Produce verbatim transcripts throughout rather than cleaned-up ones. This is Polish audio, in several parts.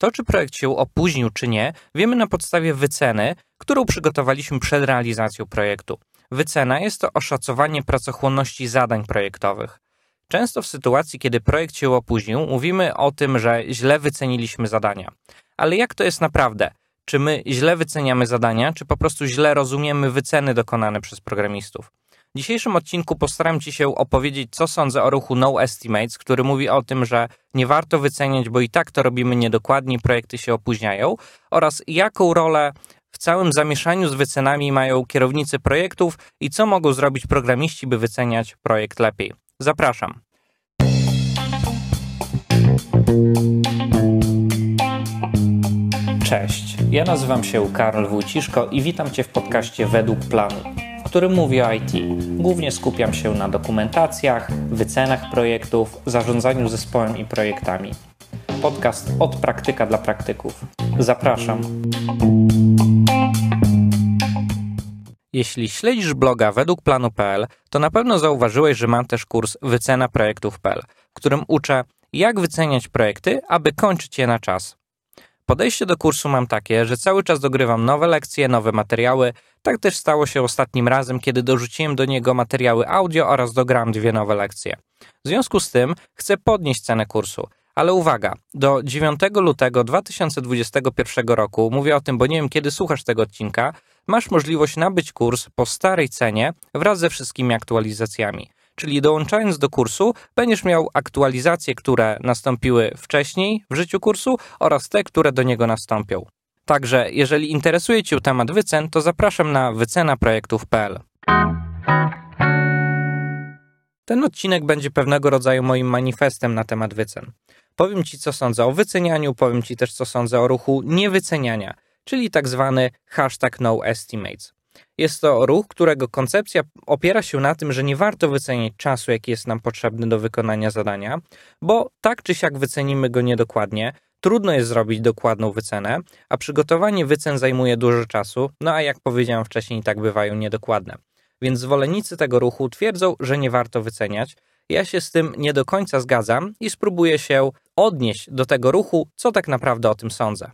To, czy projekt się opóźnił, czy nie, wiemy na podstawie wyceny, którą przygotowaliśmy przed realizacją projektu. Wycena jest to oszacowanie pracochłonności zadań projektowych. Często w sytuacji, kiedy projekt się opóźnił, mówimy o tym, że źle wyceniliśmy zadania. Ale jak to jest naprawdę? Czy my źle wyceniamy zadania, czy po prostu źle rozumiemy wyceny dokonane przez programistów? W dzisiejszym odcinku postaram Ci się opowiedzieć, co sądzę o ruchu No Estimates, który mówi o tym, że nie warto wyceniać, bo i tak to robimy niedokładnie, projekty się opóźniają, oraz jaką rolę w całym zamieszaniu z wycenami mają kierownicy projektów i co mogą zrobić programiści, by wyceniać projekt lepiej. Zapraszam. Cześć, ja nazywam się Karol Wójciszko i witam Cię w podcaście Według Planu, w którym mówię o I T. Głównie skupiam się na dokumentacjach, wycenach projektów, zarządzaniu zespołem i projektami. Podcast od praktyka dla praktyków. Zapraszam. Jeśli śledzisz bloga według planu kropka p l, to na pewno zauważyłeś, że mam też kurs wycena projektów kropka p l, w którym uczę, jak wyceniać projekty, aby kończyć je na czas. Podejście do kursu mam takie, że cały czas dogrywam nowe lekcje, nowe materiały. Tak też stało się ostatnim razem, kiedy dorzuciłem do niego materiały audio oraz dograłem dwie nowe lekcje. W związku z tym chcę podnieść cenę kursu. Ale uwaga, do dziewiątego lutego dwa tysiące dwudziestego pierwszego roku, mówię o tym, bo nie wiem, kiedy słuchasz tego odcinka, masz możliwość nabyć kurs po starej cenie wraz ze wszystkimi aktualizacjami. Czyli dołączając do kursu, będziesz miał aktualizacje, które nastąpiły wcześniej w życiu kursu oraz te, które do niego nastąpią. Także jeżeli interesuje Cię temat wycen, to zapraszam na wycena projektów kropka p l. Ten odcinek będzie pewnego rodzaju moim manifestem na temat wycen. Powiem Ci, co sądzę o wycenianiu, powiem Ci też, co sądzę o ruchu niewyceniania, czyli tak zwany hashtag No Estimates. Jest to ruch, którego koncepcja opiera się na tym, że nie warto wyceniać czasu, jaki jest nam potrzebny do wykonania zadania, bo tak czy siak wycenimy go niedokładnie, trudno jest zrobić dokładną wycenę, a przygotowanie wycen zajmuje dużo czasu, no a jak powiedziałem wcześniej, tak bywają niedokładne. Więc zwolennicy tego ruchu twierdzą, że nie warto wyceniać. Ja się z tym nie do końca zgadzam i spróbuję się odnieść do tego ruchu, co tak naprawdę o tym sądzę.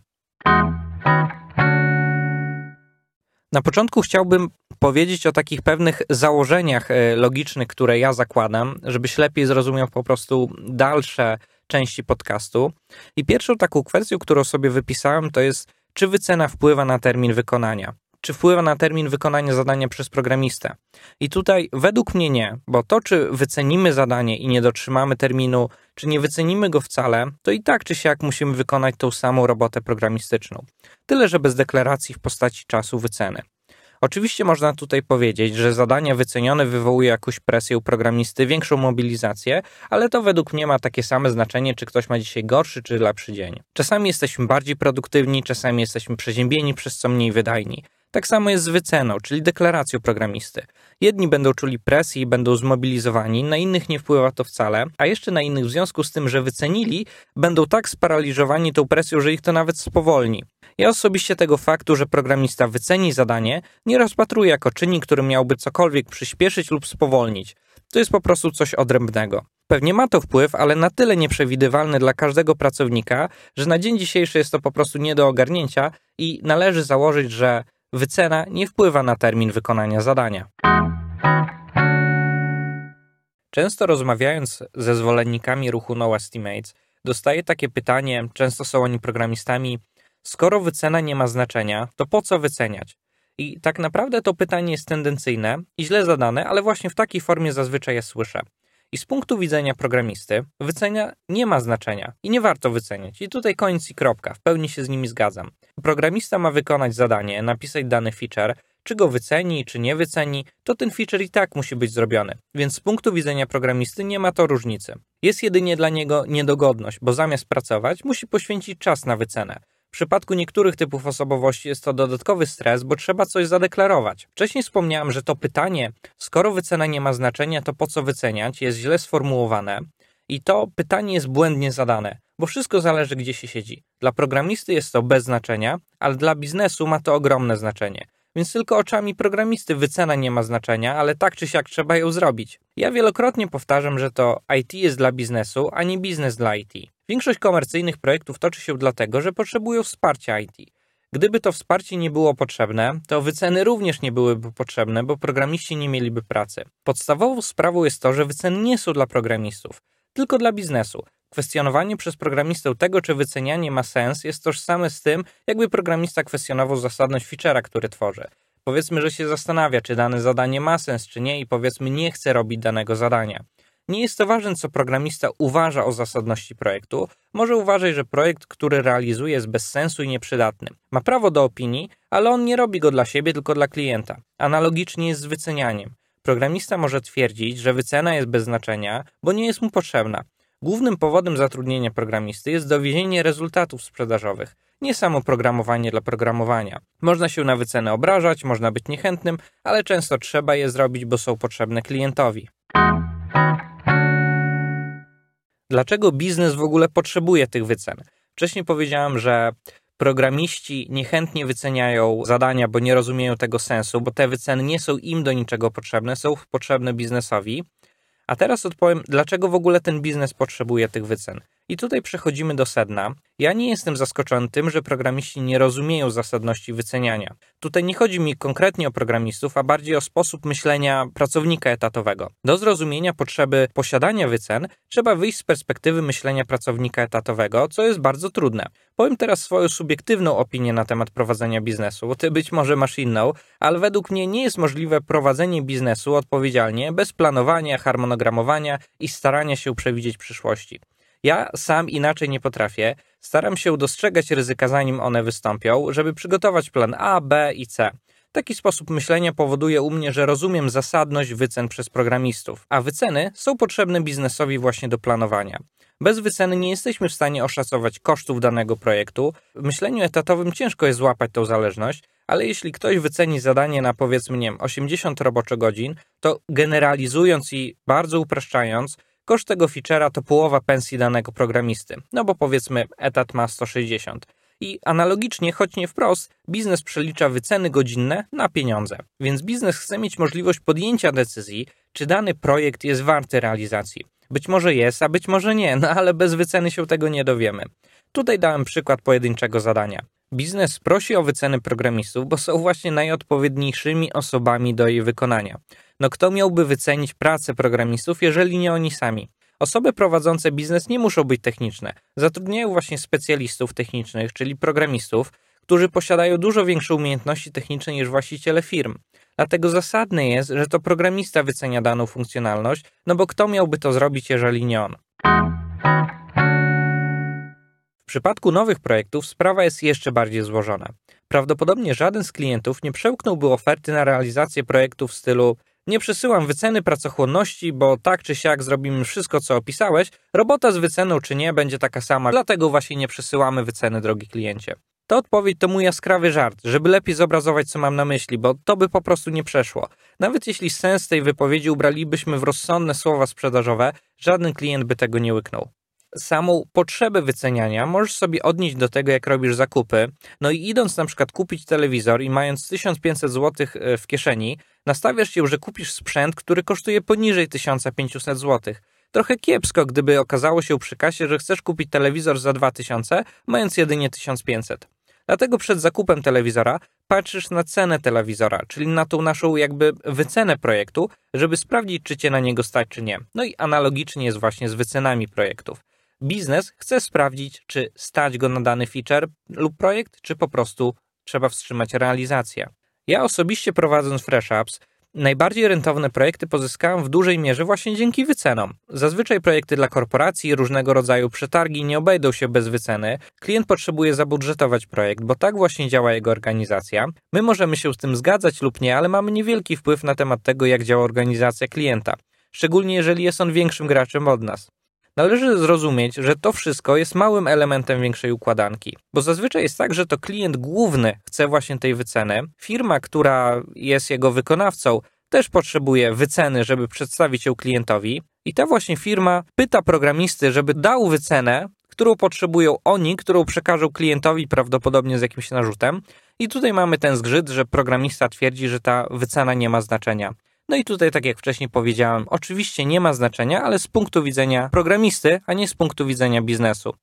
Na początku chciałbym powiedzieć o takich pewnych założeniach logicznych, które ja zakładam, żebyś lepiej zrozumiał po prostu dalsze części podcastu. I pierwszą taką kwestią, którą sobie wypisałem, to jest, czy wycena wpływa na termin wykonania. Czy wpływa na termin wykonania zadania przez programistę. I tutaj według mnie nie, bo to, czy wycenimy zadanie i nie dotrzymamy terminu, czy nie wycenimy go wcale, to i tak czy siak musimy wykonać tą samą robotę programistyczną. Tyle, że bez deklaracji w postaci czasu wyceny. Oczywiście można tutaj powiedzieć, że zadanie wycenione wywołuje jakąś presję u programisty, większą mobilizację, ale to według mnie ma takie same znaczenie, czy ktoś ma dzisiaj gorszy czy lepszy dzień. Czasami jesteśmy bardziej produktywni, czasami jesteśmy przeziębieni, przez co mniej wydajni. Tak samo jest z wyceną, czyli deklaracją programisty. Jedni będą czuli presję i będą zmobilizowani, na innych nie wpływa to wcale, a jeszcze na innych w związku z tym, że wycenili, będą tak sparaliżowani tą presją, że ich to nawet spowolni. Ja osobiście tego faktu, że programista wyceni zadanie, nie rozpatruję jako czynnik, który miałby cokolwiek przyspieszyć lub spowolnić. To jest po prostu coś odrębnego. Pewnie ma to wpływ, ale na tyle nieprzewidywalny dla każdego pracownika, że na dzień dzisiejszy jest to po prostu nie do ogarnięcia i należy założyć, że wycena nie wpływa na termin wykonania zadania. Często rozmawiając ze zwolennikami ruchu No Estimates, dostaję takie pytanie, często są oni programistami, skoro wycena nie ma znaczenia, to po co wyceniać? I tak naprawdę to pytanie jest tendencyjne i źle zadane, ale właśnie w takiej formie zazwyczaj je słyszę. I z punktu widzenia programisty, wycena nie ma znaczenia i nie warto wyceniać. I tutaj koniec i kropka, w pełni się z nimi zgadzam. Programista ma wykonać zadanie, napisać dany feature, czy go wyceni, czy nie wyceni, to ten feature i tak musi być zrobiony. Więc z punktu widzenia programisty nie ma to różnicy. Jest jedynie dla niego niedogodność, bo zamiast pracować, musi poświęcić czas na wycenę. W przypadku niektórych typów osobowości jest to dodatkowy stres, bo trzeba coś zadeklarować. Wcześniej wspomniałem, że to pytanie, skoro wycena nie ma znaczenia, to po co wyceniać, jest źle sformułowane i to pytanie jest błędnie zadane, bo wszystko zależy, gdzie się siedzi. Dla programisty jest to bez znaczenia, ale dla biznesu ma to ogromne znaczenie. więc tylko oczami programisty wycena nie ma znaczenia, ale tak czy siak trzeba ją zrobić. Ja wielokrotnie powtarzam, że to I T jest dla biznesu, a nie biznes dla I T. Większość komercyjnych projektów toczy się dlatego, że potrzebują wsparcia I T. Gdyby to wsparcie nie było potrzebne, to wyceny również nie byłyby potrzebne, bo programiści nie mieliby pracy. Podstawową sprawą jest to, że wyceny nie są dla programistów, tylko dla biznesu. Kwestionowanie przez programistę tego, czy wycenianie ma sens, jest tożsame z tym, jakby programista kwestionował zasadność feature'a, który tworzy. Powiedzmy, że się zastanawia, czy dane zadanie ma sens, czy nie i powiedzmy nie chce robić danego zadania. Nie jest to ważne, co programista uważa o zasadności projektu. Może uważać, że projekt, który realizuje, jest bez sensu i nieprzydatny. Ma prawo do opinii, ale on nie robi go dla siebie, tylko dla klienta. Analogicznie jest z wycenianiem. Programista może twierdzić, że wycena jest bez znaczenia, bo nie jest mu potrzebna. Głównym powodem zatrudnienia programisty jest dowiezienie rezultatów sprzedażowych, nie samo programowanie dla programowania. Można się na wycenę obrażać, można być niechętnym, ale często trzeba je zrobić, bo są potrzebne klientowi. Dlaczego biznes w ogóle potrzebuje tych wycen? Wcześniej powiedziałem, że programiści niechętnie wyceniają zadania, bo nie rozumieją tego sensu, bo te wyceny nie są im do niczego potrzebne, są potrzebne biznesowi. A teraz odpowiem, dlaczego w ogóle ten biznes potrzebuje tych wycen. I tutaj przechodzimy do sedna. Ja nie jestem zaskoczony tym, że programiści nie rozumieją zasadności wyceniania. Tutaj nie chodzi mi konkretnie o programistów, a bardziej o sposób myślenia pracownika etatowego. Do zrozumienia potrzeby posiadania wycen trzeba wyjść z perspektywy myślenia pracownika etatowego, co jest bardzo trudne. Powiem teraz swoją subiektywną opinię na temat prowadzenia biznesu, bo ty być może masz inną, ale według mnie nie jest możliwe prowadzenie biznesu odpowiedzialnie, bez planowania, harmonogramowania i starania się przewidzieć przyszłości. Ja sam inaczej nie potrafię, staram się dostrzegać ryzyka zanim one wystąpią, żeby przygotować plan A, B i C. Taki sposób myślenia powoduje u mnie, że rozumiem zasadność wycen przez programistów, a wyceny są potrzebne biznesowi właśnie do planowania. Bez wyceny nie jesteśmy w stanie oszacować kosztów danego projektu, w myśleniu etatowym ciężko jest złapać tą zależność, ale jeśli ktoś wyceni zadanie na powiedzmy nie wiem, osiemdziesiąt roboczogodzin, to generalizując i bardzo upraszczając, koszt tego feature'a to połowa pensji danego programisty, no bo powiedzmy etat ma sto sześćdziesiąt. I analogicznie, choć nie wprost, biznes przelicza wyceny godzinne na pieniądze. Więc biznes chce mieć możliwość podjęcia decyzji, czy dany projekt jest warty realizacji. Być może jest, a być może nie, no ale bez wyceny się tego nie dowiemy. Tutaj dałem przykład pojedynczego zadania. Biznes prosi o wyceny programistów, bo są właśnie najodpowiedniejszymi osobami do jej wykonania. No kto miałby wycenić pracę programistów, jeżeli nie oni sami? Osoby prowadzące biznes nie muszą być techniczne. Zatrudniają właśnie specjalistów technicznych, czyli programistów, którzy posiadają dużo większe umiejętności techniczne niż właściciele firm. Dlatego zasadne jest, że to programista wycenia daną funkcjonalność, no bo kto miałby to zrobić, jeżeli nie on? W przypadku nowych projektów sprawa jest jeszcze bardziej złożona. Prawdopodobnie żaden z klientów nie przełknąłby oferty na realizację projektu w stylu nie przesyłam wyceny pracochłonności, bo tak czy siak zrobimy wszystko, co opisałeś, robota z wyceną czy nie będzie taka sama, dlatego właśnie nie przesyłamy wyceny, drogi kliencie. Ta odpowiedź to mój jaskrawy żart, żeby lepiej zobrazować, co mam na myśli, bo to by po prostu nie przeszło. Nawet jeśli sens tej wypowiedzi ubralibyśmy w rozsądne słowa sprzedażowe, żaden klient by tego nie łyknął. Samą potrzebę wyceniania możesz sobie odnieść do tego, jak robisz zakupy. No i idąc na przykład kupić telewizor i mając tysiąc pięćset złotych w kieszeni, nastawiasz się, że kupisz sprzęt, który kosztuje poniżej tysiąc pięćset złotych. Trochę kiepsko, gdyby okazało się przy kasie, że chcesz kupić telewizor za dwa tysiące, mając jedynie tysiąc pięćset. Dlatego przed zakupem telewizora patrzysz na cenę telewizora, czyli na tą naszą jakby wycenę projektu, żeby sprawdzić, czy cię na niego stać, czy nie. No i analogicznie jest właśnie z wycenami projektów. Biznes chce sprawdzić, czy stać go na dany feature lub projekt, czy po prostu trzeba wstrzymać realizację. Ja osobiście prowadząc FreshApps, najbardziej rentowne projekty pozyskałem w dużej mierze właśnie dzięki wycenom. Zazwyczaj projekty dla korporacji, różnego rodzaju przetargi nie obejdą się bez wyceny. Klient potrzebuje zabudżetować projekt, bo tak właśnie działa jego organizacja. My możemy się z tym zgadzać lub nie, ale mamy niewielki wpływ na temat tego, jak działa organizacja klienta. Szczególnie jeżeli jest on większym graczem od nas. Należy zrozumieć, że to wszystko jest małym elementem większej układanki, bo zazwyczaj jest tak, że to klient główny chce właśnie tej wyceny. Firma, która jest jego wykonawcą, też potrzebuje wyceny, żeby przedstawić ją klientowi i ta właśnie firma pyta programisty, żeby dał wycenę, którą potrzebują oni, którą przekażą klientowi prawdopodobnie z jakimś narzutem I tutaj mamy ten zgrzyt, że programista twierdzi, że ta wycena nie ma znaczenia. No i tutaj, tak jak wcześniej powiedziałem, oczywiście nie ma znaczenia, ale z punktu widzenia programisty, a nie z punktu widzenia biznesu.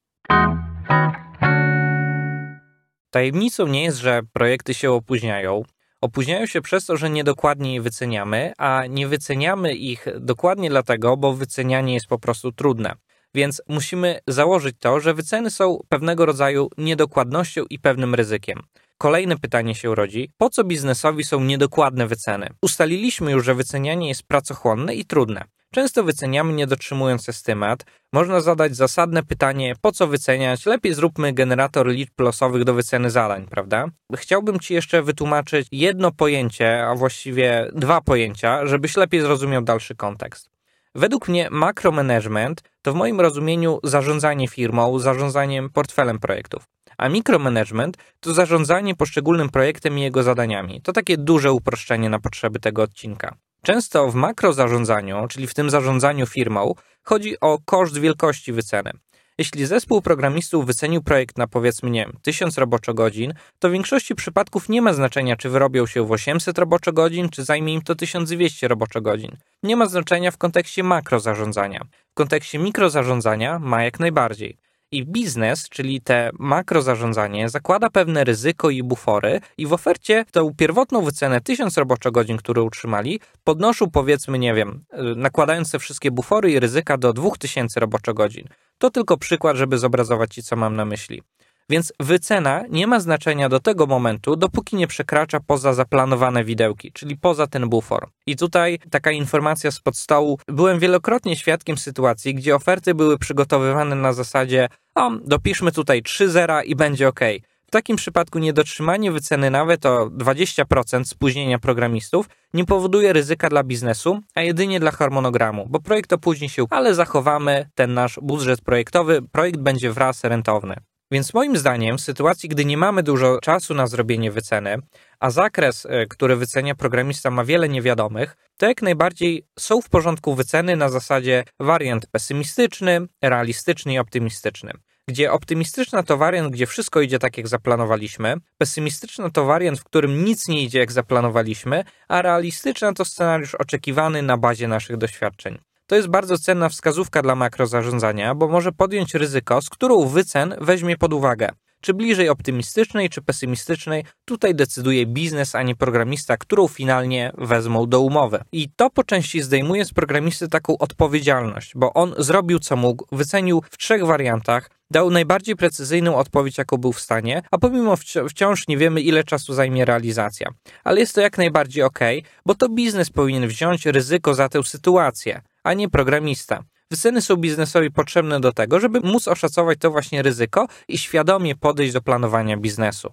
Tajemnicą nie jest, że projekty się opóźniają. Opóźniają się przez to, że niedokładnie je wyceniamy, a nie wyceniamy ich dokładnie dlatego, bo wycenianie jest po prostu trudne. Więc musimy założyć to, że wyceny są pewnego rodzaju niedokładnością i pewnym ryzykiem. Kolejne pytanie się rodzi, po co biznesowi są niedokładne wyceny? Ustaliliśmy już, że wycenianie jest pracochłonne i trudne. Często wyceniamy nie dotrzymując estymat. Można zadać zasadne pytanie, po co wyceniać? Lepiej zróbmy generator liczb losowych do wyceny zadań, prawda? Chciałbym Ci jeszcze wytłumaczyć jedno pojęcie, a właściwie dwa pojęcia, żebyś lepiej zrozumiał dalszy kontekst. Według mnie makromanagement to w moim rozumieniu zarządzanie firmą, zarządzaniem portfelem projektów, a mikromanagement to zarządzanie poszczególnym projektem i jego zadaniami. To takie duże uproszczenie na potrzeby tego odcinka. Często w makrozarządzaniu, czyli w tym zarządzaniu firmą, chodzi o koszt wielkości wyceny. Jeśli zespół programistów wycenił projekt na powiedzmy nie wiem, tysiąc roboczogodzin, to w większości przypadków nie ma znaczenia, czy wyrobią się w osiemset roboczogodzin, czy zajmie im to tysiąc dwieście roboczogodzin. Nie ma znaczenia w kontekście makrozarządzania. W kontekście mikrozarządzania ma jak najbardziej. I biznes, czyli te makrozarządzanie, zakłada pewne ryzyko i bufory i w ofercie tą pierwotną wycenę tysiąc roboczogodzin, które utrzymali, podnoszą powiedzmy, nie wiem, nakładając te wszystkie bufory i ryzyka do dwa tysiące roboczogodzin. To tylko przykład, żeby zobrazować Ci, co mam na myśli. Więc wycena nie ma znaczenia do tego momentu, dopóki nie przekracza poza zaplanowane widełki, czyli poza ten bufor. I tutaj taka informacja spod stołu. Byłem wielokrotnie świadkiem sytuacji, gdzie oferty były przygotowywane na zasadzie o, dopiszmy tutaj trzy zera i będzie ok. W takim przypadku niedotrzymanie wyceny nawet o dwadzieścia procent spóźnienia programistów nie powoduje ryzyka dla biznesu, a jedynie dla harmonogramu, bo projekt opóźni się, ale zachowamy ten nasz budżet projektowy, projekt będzie wraz rentowny. Więc moim zdaniem w sytuacji, gdy nie mamy dużo czasu na zrobienie wyceny, a zakres, który wycenia programista ma wiele niewiadomych, to jak najbardziej są w porządku wyceny na zasadzie wariant pesymistyczny, realistyczny i optymistyczny. Gdzie optymistyczna to wariant, gdzie wszystko idzie tak jak zaplanowaliśmy, pesymistyczna to wariant, w którym nic nie idzie jak zaplanowaliśmy, a realistyczna to scenariusz oczekiwany na bazie naszych doświadczeń. To jest bardzo cenna wskazówka dla makrozarządzania, bo może podjąć ryzyko, z którą wycen weźmie pod uwagę. Czy bliżej optymistycznej, czy pesymistycznej, tutaj decyduje biznes, a nie programista, którą finalnie wezmą do umowy. I to po części zdejmuje z programisty taką odpowiedzialność, bo on zrobił co mógł, wycenił w trzech wariantach, dał najbardziej precyzyjną odpowiedź, jaką był w stanie, a pomimo wci- wciąż nie wiemy, ile czasu zajmie realizacja. Ale jest to jak najbardziej ok, bo to biznes powinien wziąć ryzyko za tę sytuację, a nie programista. Wyceny są biznesowi potrzebne do tego, żeby móc oszacować to właśnie ryzyko i świadomie podejść do planowania biznesu.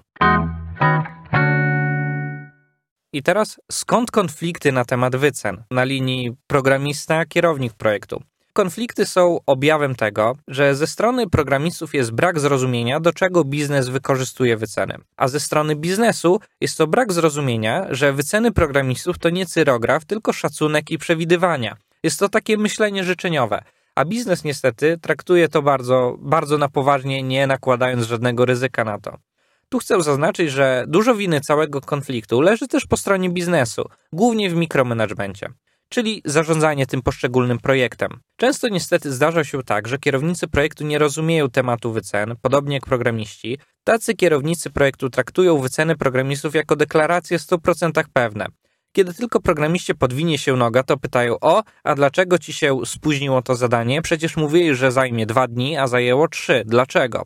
I teraz skąd konflikty na temat wycen na linii programista-kierownik projektu? Konflikty są objawem tego, że ze strony programistów jest brak zrozumienia, do czego biznes wykorzystuje wyceny, a ze strony biznesu jest to brak zrozumienia, że wyceny programistów to nie cyrograf, tylko szacunek i przewidywania. Jest to takie myślenie życzeniowe, a biznes niestety traktuje to bardzo, bardzo na poważnie, nie nakładając żadnego ryzyka na to. Tu chcę zaznaczyć, że dużo winy całego konfliktu leży też po stronie biznesu, głównie w mikromanagemencie, czyli zarządzanie tym poszczególnym projektem. Często niestety zdarza się tak, że kierownicy projektu nie rozumieją tematu wycen, podobnie jak programiści. Tacy kierownicy projektu traktują wyceny programistów jako deklaracje sto procent pewne. Kiedy tylko programiście podwinie się noga, to pytają, o, a dlaczego ci się spóźniło to zadanie? Przecież mówiłeś, że zajmie dwa dni, a zajęło trzy. Dlaczego?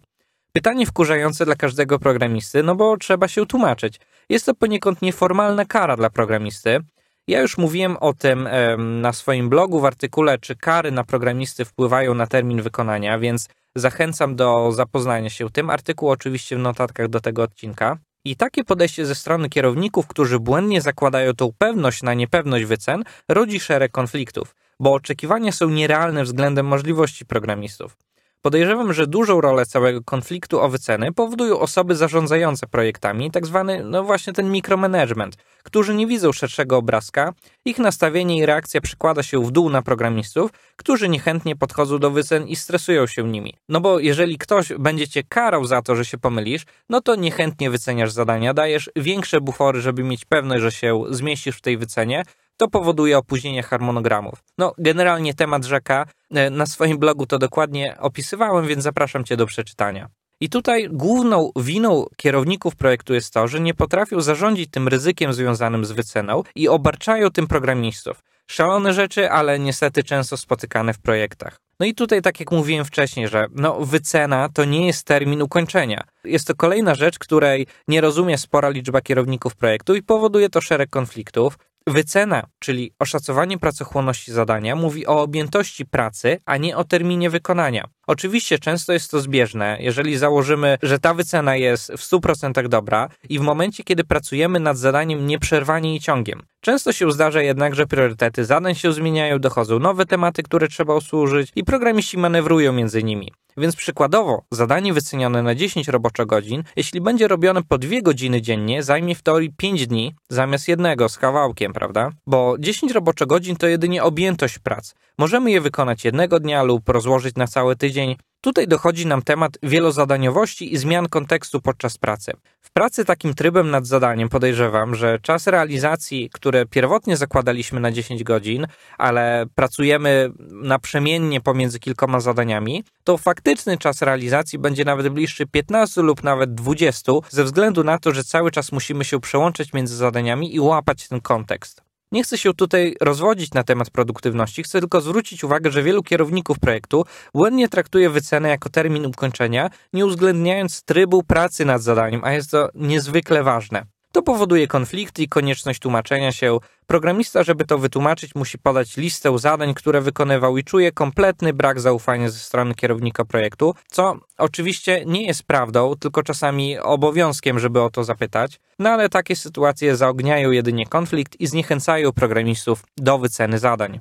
Pytanie wkurzające dla każdego programisty, no bo trzeba się tłumaczyć. Jest to poniekąd nieformalna kara dla programisty. Ja już mówiłem o tym em, na swoim blogu w artykule, czy kary na programisty wpływają na termin wykonania, więc zachęcam do zapoznania się tym. Artykuł oczywiście w notatkach do tego odcinka. I takie podejście ze strony kierowników, którzy błędnie zakładają tą pewność na niepewność wycen, rodzi szereg konfliktów, bo oczekiwania są nierealne względem możliwości programistów. Podejrzewam, że dużą rolę całego konfliktu o wyceny powodują osoby zarządzające projektami, tak zwany, no właśnie ten mikromanagement, którzy nie widzą szerszego obrazka, ich nastawienie i reakcja przekłada się w dół na programistów, którzy niechętnie podchodzą do wycen i stresują się nimi. No bo jeżeli ktoś będzie cię karał za to, że się pomylisz, no to niechętnie wyceniasz zadania, dajesz większe bufory, żeby mieć pewność, że się zmieścisz w tej wycenie, to powoduje opóźnienie harmonogramów. No, generalnie temat rzeka, na swoim blogu to dokładnie opisywałem, więc zapraszam cię do przeczytania. I tutaj główną winą kierowników projektu jest to, że nie potrafią zarządzić tym ryzykiem związanym z wyceną i obarczają tym programistów. Szalone rzeczy, ale niestety często spotykane w projektach. No i tutaj, tak jak mówiłem wcześniej, że no, wycena to nie jest termin ukończenia. Jest to kolejna rzecz, której nie rozumie spora liczba kierowników projektu i powoduje to szereg konfliktów. Wycena, czyli oszacowanie pracochłonności zadania, mówi o objętości pracy, a nie o terminie wykonania. Oczywiście często jest to zbieżne, jeżeli założymy, że ta wycena jest w stu procentach dobra i w momencie, kiedy pracujemy nad zadaniem nieprzerwanie i ciągiem. Często się zdarza jednak, że priorytety zadań się zmieniają, dochodzą nowe tematy, które trzeba usłużyć i programiści manewrują między nimi. Więc przykładowo zadanie wycenione na dziesięć roboczogodzin, jeśli będzie robione po dwie godziny dziennie, zajmie w teorii pięć dni zamiast jednego z kawałkiem, prawda? Bo dziesięć roboczogodzin to jedynie objętość prac. Możemy je wykonać jednego dnia lub rozłożyć na cały tydzień. Tutaj dochodzi nam temat wielozadaniowości i zmian kontekstu podczas pracy. W pracy takim trybem nad zadaniem podejrzewam, że czas realizacji, które pierwotnie zakładaliśmy na dziesięć godzin, ale pracujemy naprzemiennie pomiędzy kilkoma zadaniami, to faktyczny czas realizacji będzie nawet bliższy piętnastu lub nawet dwudziestu, ze względu na to, że cały czas musimy się przełączać między zadaniami i łapać ten kontekst. Nie chcę się tutaj rozwodzić na temat produktywności, chcę tylko zwrócić uwagę, że wielu kierowników projektu błędnie traktuje wycenę jako termin ukończenia, nie uwzględniając trybu pracy nad zadaniem, a jest to niezwykle ważne. To powoduje konflikt i konieczność tłumaczenia się. Programista, żeby to wytłumaczyć, musi podać listę zadań, które wykonywał i czuje kompletny brak zaufania ze strony kierownika projektu, co oczywiście nie jest prawdą, tylko czasami obowiązkiem, żeby o to zapytać, no ale takie sytuacje zaogniają jedynie konflikt i zniechęcają programistów do wyceny zadań.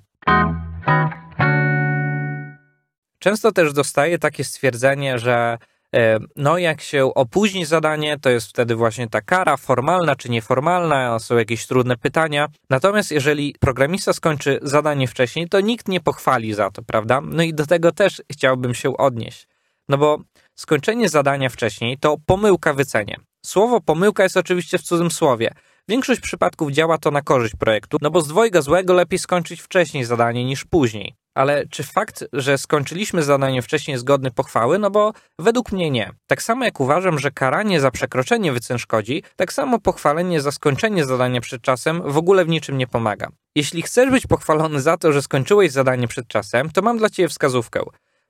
Często też dostaję takie stwierdzenie, że no jak się opóźni zadanie, to jest wtedy właśnie ta kara formalna czy nieformalna, są jakieś trudne pytania. Natomiast jeżeli programista skończy zadanie wcześniej, to nikt nie pochwali za to, prawda? No i do tego też chciałbym się odnieść. No bo skończenie zadania wcześniej to pomyłka w wycenie. Słowo pomyłka jest oczywiście w cudzysłowie. Większość przypadków działa to na korzyść projektu, no bo z dwojga złego lepiej skończyć wcześniej zadanie niż później. Ale czy fakt, że skończyliśmy zadanie wcześniej, jest godny pochwały? No bo według mnie nie. Tak samo jak uważam, że karanie za przekroczenie wycen szkodzi, tak samo pochwalenie za skończenie zadania przed czasem w ogóle w niczym nie pomaga. Jeśli chcesz być pochwalony za to, że skończyłeś zadanie przed czasem, to mam dla ciebie wskazówkę.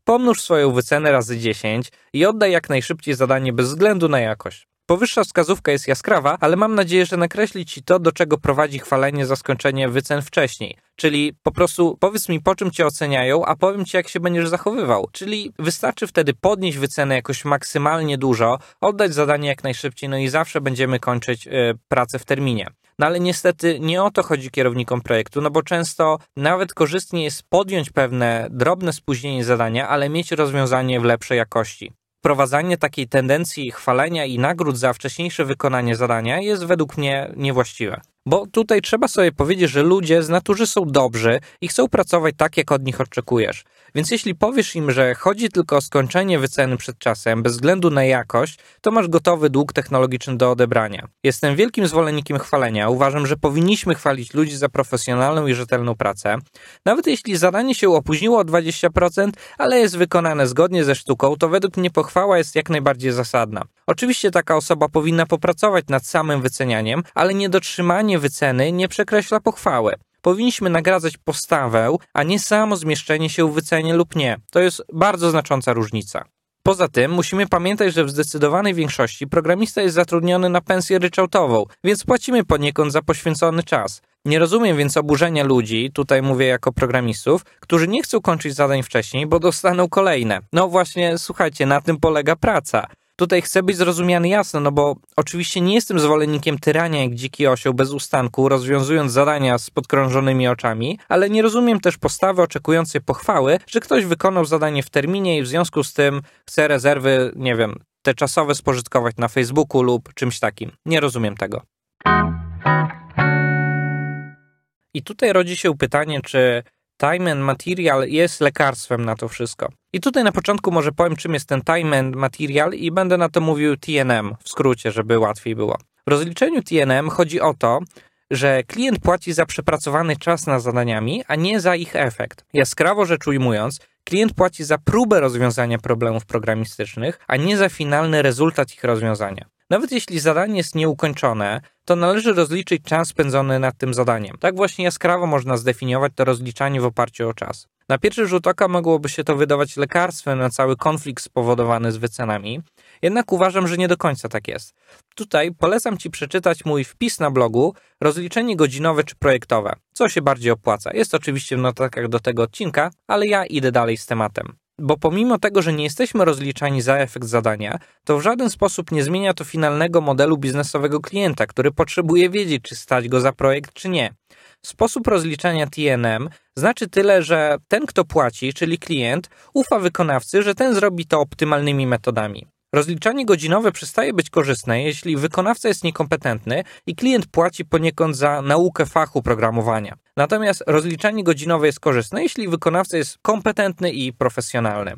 Pomnóż swoją wycenę razy dziesięć i oddaj jak najszybciej zadanie bez względu na jakość. Powyższa wskazówka jest jaskrawa, ale mam nadzieję, że nakreśli ci to, do czego prowadzi chwalenie za skończenie wycen wcześniej. Czyli po prostu powiedz mi, po czym cię oceniają, a powiem ci, jak się będziesz zachowywał. Czyli wystarczy wtedy podnieść wycenę jakoś maksymalnie dużo, oddać zadanie jak najszybciej, no i zawsze będziemy kończyć yy, pracę w terminie. No ale niestety nie o to chodzi kierownikom projektu, no bo często nawet korzystnie jest podjąć pewne drobne spóźnienie zadania, ale mieć rozwiązanie w lepszej jakości. Wprowadzanie takiej tendencji chwalenia i nagród za wcześniejsze wykonanie zadania jest według mnie niewłaściwe. Bo tutaj trzeba sobie powiedzieć, że ludzie z natury są dobrzy i chcą pracować tak, jak od nich oczekujesz. Więc jeśli powiesz im, że chodzi tylko o skończenie wyceny przed czasem, bez względu na jakość, to masz gotowy dług technologiczny do odebrania. Jestem wielkim zwolennikiem chwalenia. Uważam, że powinniśmy chwalić ludzi za profesjonalną i rzetelną pracę. Nawet jeśli zadanie się opóźniło o dwadzieścia procent, ale jest wykonane zgodnie ze sztuką, to według mnie pochwała jest jak najbardziej zasadna. Oczywiście taka osoba powinna popracować nad samym wycenianiem, ale niedotrzymanie wyceny nie przekreśla pochwały. Powinniśmy nagradzać postawę, a nie samo zmieszczenie się w wycenie lub nie. To jest bardzo znacząca różnica. Poza tym musimy pamiętać, że w zdecydowanej większości programista jest zatrudniony na pensję ryczałtową, więc płacimy poniekąd za poświęcony czas. Nie rozumiem więc oburzenia ludzi, tutaj mówię jako programistów, którzy nie chcą kończyć zadań wcześniej, bo dostaną kolejne. No właśnie, słuchajcie, na tym polega praca. Tutaj chcę być zrozumiany jasno, no bo oczywiście nie jestem zwolennikiem tyrania jak dziki osioł bez ustanku, rozwiązując zadania z podkrążonymi oczami, ale nie rozumiem też postawy oczekującej pochwały, że ktoś wykonał zadanie w terminie i w związku z tym chce rezerwy, nie wiem, te czasowe spożytkować na Facebooku lub czymś takim. Nie rozumiem tego. I tutaj rodzi się pytanie, czy time and material jest lekarstwem na to wszystko. I tutaj na początku może powiem, czym jest ten time and material i będę na to mówił T N M w skrócie, żeby łatwiej było. W rozliczeniu T N M chodzi o to, że klient płaci za przepracowany czas nad zadaniami, a nie za ich efekt. Jaskrawo rzecz ujmując, klient płaci za próbę rozwiązania problemów programistycznych, a nie za finalny rezultat ich rozwiązania. Nawet jeśli zadanie jest nieukończone, to należy rozliczyć czas spędzony nad tym zadaniem. Tak właśnie jaskrawo można zdefiniować to rozliczanie w oparciu o czas. Na pierwszy rzut oka mogłoby się to wydawać lekarstwem na cały konflikt spowodowany z wycenami, jednak uważam, że nie do końca tak jest. Tutaj polecam Ci przeczytać mój wpis na blogu Rozliczenie godzinowe czy projektowe. Co się bardziej opłaca? Jest oczywiście w notatkach do tego odcinka, ale ja idę dalej z tematem. Bo pomimo tego, że nie jesteśmy rozliczani za efekt zadania, to w żaden sposób nie zmienia to finalnego modelu biznesowego klienta, który potrzebuje wiedzieć, czy stać go za projekt, czy nie. Sposób rozliczania T N M znaczy tyle, że ten, kto płaci, czyli klient, ufa wykonawcy, że ten zrobi to optymalnymi metodami. Rozliczanie godzinowe przestaje być korzystne, jeśli wykonawca jest niekompetentny i klient płaci poniekąd za naukę fachu programowania. Natomiast rozliczanie godzinowe jest korzystne, jeśli wykonawca jest kompetentny i profesjonalny.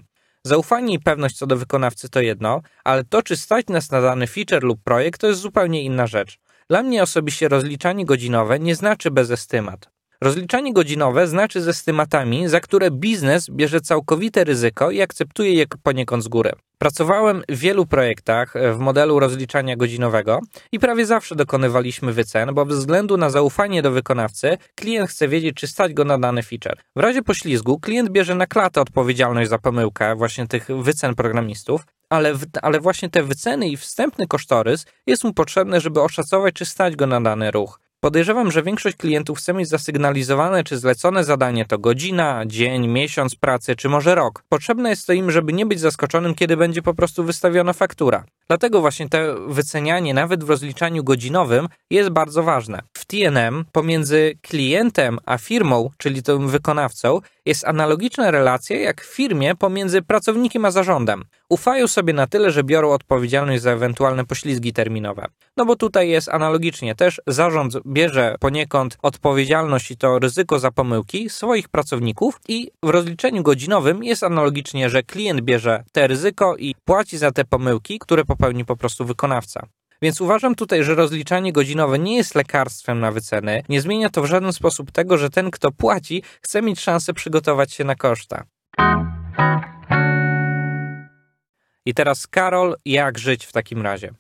Zaufanie i pewność co do wykonawcy to jedno, ale to, czy stać nas na dany feature lub projekt, to jest zupełnie inna rzecz. Dla mnie osobiście rozliczanie godzinowe nie znaczy bez estymat. Rozliczanie godzinowe znaczy z estymatami, za które biznes bierze całkowite ryzyko i akceptuje je poniekąd z góry. Pracowałem w wielu projektach w modelu rozliczania godzinowego i prawie zawsze dokonywaliśmy wycen, bo bez względu na zaufanie do wykonawcy klient chce wiedzieć, czy stać go na dany feature. W razie poślizgu klient bierze na klatę odpowiedzialność za pomyłkę właśnie tych wycen programistów, ale, w, ale właśnie te wyceny i wstępny kosztorys jest mu potrzebne, żeby oszacować, czy stać go na dany ruch. Podejrzewam, że większość klientów chce mieć zasygnalizowane czy zlecone zadanie to godzina, dzień, miesiąc pracy czy może rok. Potrzebne jest to im, żeby nie być zaskoczonym, kiedy będzie po prostu wystawiona faktura. Dlatego właśnie to wycenianie nawet w rozliczaniu godzinowym jest bardzo ważne. W T N M pomiędzy klientem a firmą, czyli tym wykonawcą, jest analogiczna relacja jak w firmie pomiędzy pracownikiem a zarządem. Ufają sobie na tyle, że biorą odpowiedzialność za ewentualne poślizgi terminowe. No bo tutaj jest analogicznie też zarząd bierze poniekąd odpowiedzialność i to ryzyko za pomyłki swoich pracowników i w rozliczeniu godzinowym jest analogicznie, że klient bierze te ryzyko i płaci za te pomyłki, które popełni po prostu wykonawca. Więc uważam tutaj, że rozliczanie godzinowe nie jest lekarstwem na wyceny, nie zmienia to w żaden sposób tego, że ten, kto płaci, chce mieć szansę przygotować się na koszta. I teraz Karol, jak żyć w takim razie?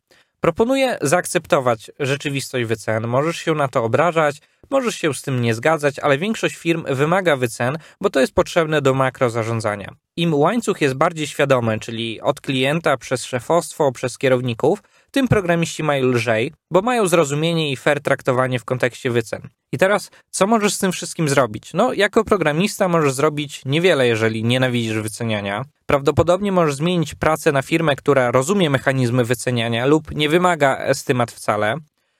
Proponuję zaakceptować rzeczywistość wycen. Możesz się na to obrażać, możesz się z tym nie zgadzać, ale większość firm wymaga wycen, bo to jest potrzebne do makrozarządzania. Im łańcuch jest bardziej świadomy, czyli od klienta przez szefostwo, przez kierowników, tym programiści mają lżej, bo mają zrozumienie i fair traktowanie w kontekście wycen. I teraz, co możesz z tym wszystkim zrobić? No, jako programista możesz zrobić niewiele, jeżeli nienawidzisz wyceniania. Prawdopodobnie możesz zmienić pracę na firmę, która rozumie mechanizmy wyceniania lub nie wymaga estymat wcale.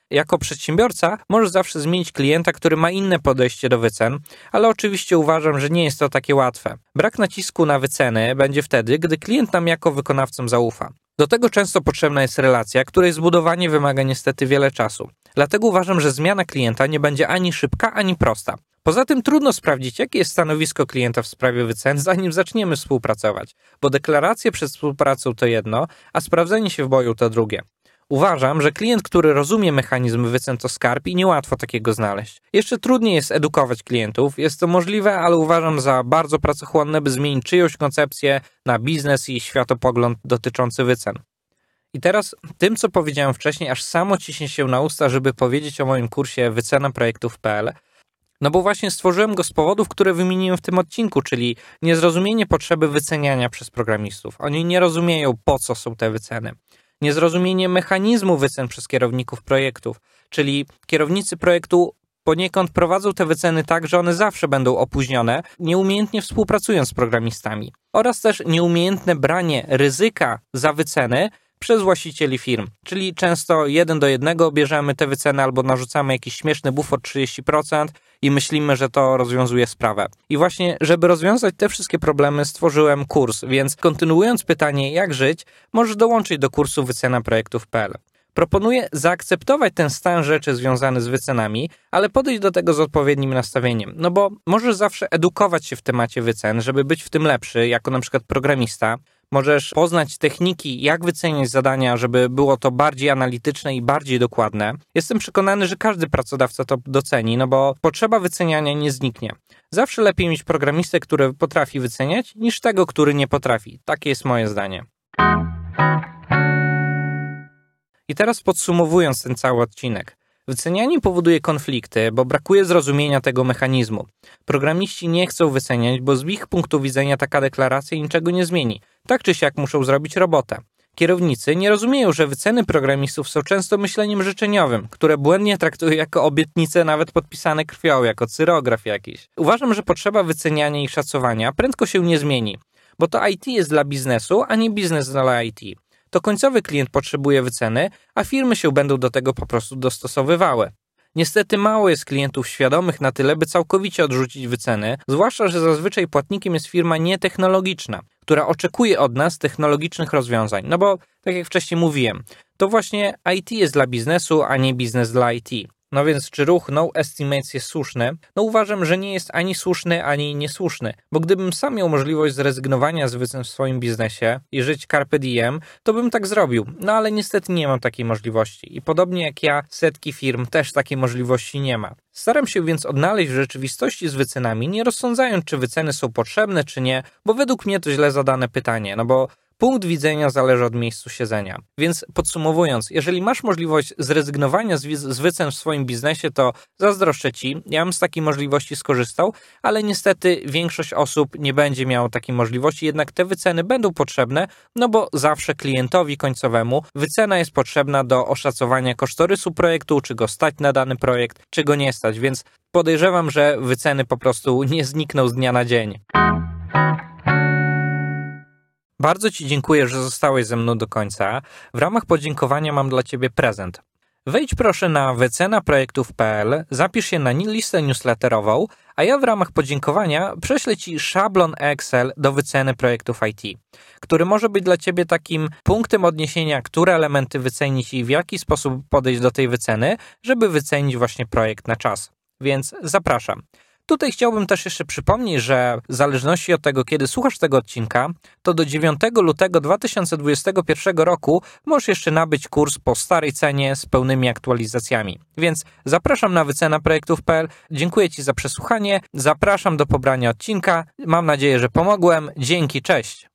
Jako przedsiębiorca możesz zawsze zmienić klienta, który ma inne podejście do wycen, ale oczywiście uważam, że nie jest to takie łatwe. Brak nacisku na wyceny będzie wtedy, gdy klient nam jako wykonawcom zaufa. Do tego często potrzebna jest relacja, której zbudowanie wymaga niestety wiele czasu. Dlatego uważam, że zmiana klienta nie będzie ani szybka, ani prosta. Poza tym trudno sprawdzić, jakie jest stanowisko klienta w sprawie wycen, zanim zaczniemy współpracować, bo deklaracje przed współpracą to jedno, a sprawdzenie się w boju to drugie. Uważam, że klient, który rozumie mechanizm wycen to skarb i niełatwo takiego znaleźć. Jeszcze trudniej jest edukować klientów, jest to możliwe, ale uważam za bardzo pracochłonne, by zmienić czyjąś koncepcję na biznes i światopogląd dotyczący wycen. I teraz tym, co powiedziałem wcześniej, aż samo ciśnie się na usta, żeby powiedzieć o moim kursie wycena projektów kropka p l. No bo właśnie stworzyłem go z powodów, które wymieniłem w tym odcinku, czyli niezrozumienie potrzeby wyceniania przez programistów. Oni nie rozumieją, po co są te wyceny. Niezrozumienie mechanizmu wycen przez kierowników projektów, czyli kierownicy projektu poniekąd prowadzą te wyceny tak, że one zawsze będą opóźnione, nieumiejętnie współpracując z programistami. Oraz też nieumiejętne branie ryzyka za wyceny przez właścicieli firm. Czyli często jeden do jednego bierzemy te wyceny albo narzucamy jakiś śmieszny bufor trzydzieści procent i myślimy, że to rozwiązuje sprawę. I właśnie, żeby rozwiązać te wszystkie problemy, stworzyłem kurs, więc kontynuując pytanie, jak żyć, możesz dołączyć do kursu wycena projektów kropka pe el. Proponuję zaakceptować ten stan rzeczy związany z wycenami, ale podejść do tego z odpowiednim nastawieniem, no bo możesz zawsze edukować się w temacie wycen, żeby być w tym lepszy, jako na przykład programista. Możesz poznać techniki, jak wyceniać zadania, żeby było to bardziej analityczne i bardziej dokładne. Jestem przekonany, że każdy pracodawca to doceni, no bo potrzeba wyceniania nie zniknie. Zawsze lepiej mieć programistę, który potrafi wyceniać, niż tego, który nie potrafi. Takie jest moje zdanie. I teraz podsumowując ten cały odcinek. Wycenianie powoduje konflikty, bo brakuje zrozumienia tego mechanizmu. Programiści nie chcą wyceniać, bo z ich punktu widzenia taka deklaracja niczego nie zmieni. Tak czy siak muszą zrobić robotę. Kierownicy nie rozumieją, że wyceny programistów są często myśleniem życzeniowym, które błędnie traktują jako obietnice nawet podpisane krwią, jako cyrograf jakiś. Uważam, że potrzeba wyceniania i szacowania prędko się nie zmieni, bo to I T jest dla biznesu, a nie biznes dla I T. To końcowy klient potrzebuje wyceny, a firmy się będą do tego po prostu dostosowywały. Niestety mało jest klientów świadomych na tyle, by całkowicie odrzucić wyceny, zwłaszcza, że zazwyczaj płatnikiem jest firma nietechnologiczna, która oczekuje od nas technologicznych rozwiązań. No bo, tak jak wcześniej mówiłem, to właśnie I T jest dla biznesu, a nie biznes dla I T. No więc czy ruch No Estimates jest słuszny? No uważam, że nie jest ani słuszny, ani niesłuszny, bo gdybym sam miał możliwość zrezygnowania z wycen w swoim biznesie i żyć carpe diem, to bym tak zrobił, no ale niestety nie mam takiej możliwości i podobnie jak ja, setki firm też takiej możliwości nie ma. Staram się więc odnaleźć w rzeczywistości z wycenami, nie rozsądzając, czy wyceny są potrzebne, czy nie, bo według mnie to źle zadane pytanie, no bo punkt widzenia zależy od miejscu siedzenia. Więc podsumowując, jeżeli masz możliwość zrezygnowania z, z wycen w swoim biznesie, to zazdroszczę Ci, ja bym z takiej możliwości skorzystał, ale niestety większość osób nie będzie miało takiej możliwości, jednak te wyceny będą potrzebne, no bo zawsze klientowi końcowemu wycena jest potrzebna do oszacowania kosztorysu projektu, czy go stać na dany projekt, czy go nie stać, więc podejrzewam, że wyceny po prostu nie znikną z dnia na dzień. Bardzo Ci dziękuję, że zostałeś ze mną do końca. W ramach podziękowania mam dla Ciebie prezent. Wejdź proszę na wycena projektów kropka pe el, zapisz się na listę newsletterową, a ja w ramach podziękowania prześlę Ci szablon Excel do wyceny projektów I T, który może być dla Ciebie takim punktem odniesienia, które elementy wycenić i w jaki sposób podejść do tej wyceny, żeby wycenić właśnie projekt na czas. Więc zapraszam. Tutaj chciałbym też jeszcze przypomnieć, że w zależności od tego, kiedy słuchasz tego odcinka, to do dziewiątego lutego dwa tysiące dwudziestego pierwszego roku możesz jeszcze nabyć kurs po starej cenie z pełnymi aktualizacjami. Więc zapraszam na wycena projektów kropka pe el. Dziękuję Ci za przesłuchanie. Zapraszam do pobrania odcinka. Mam nadzieję, że pomogłem. Dzięki, cześć!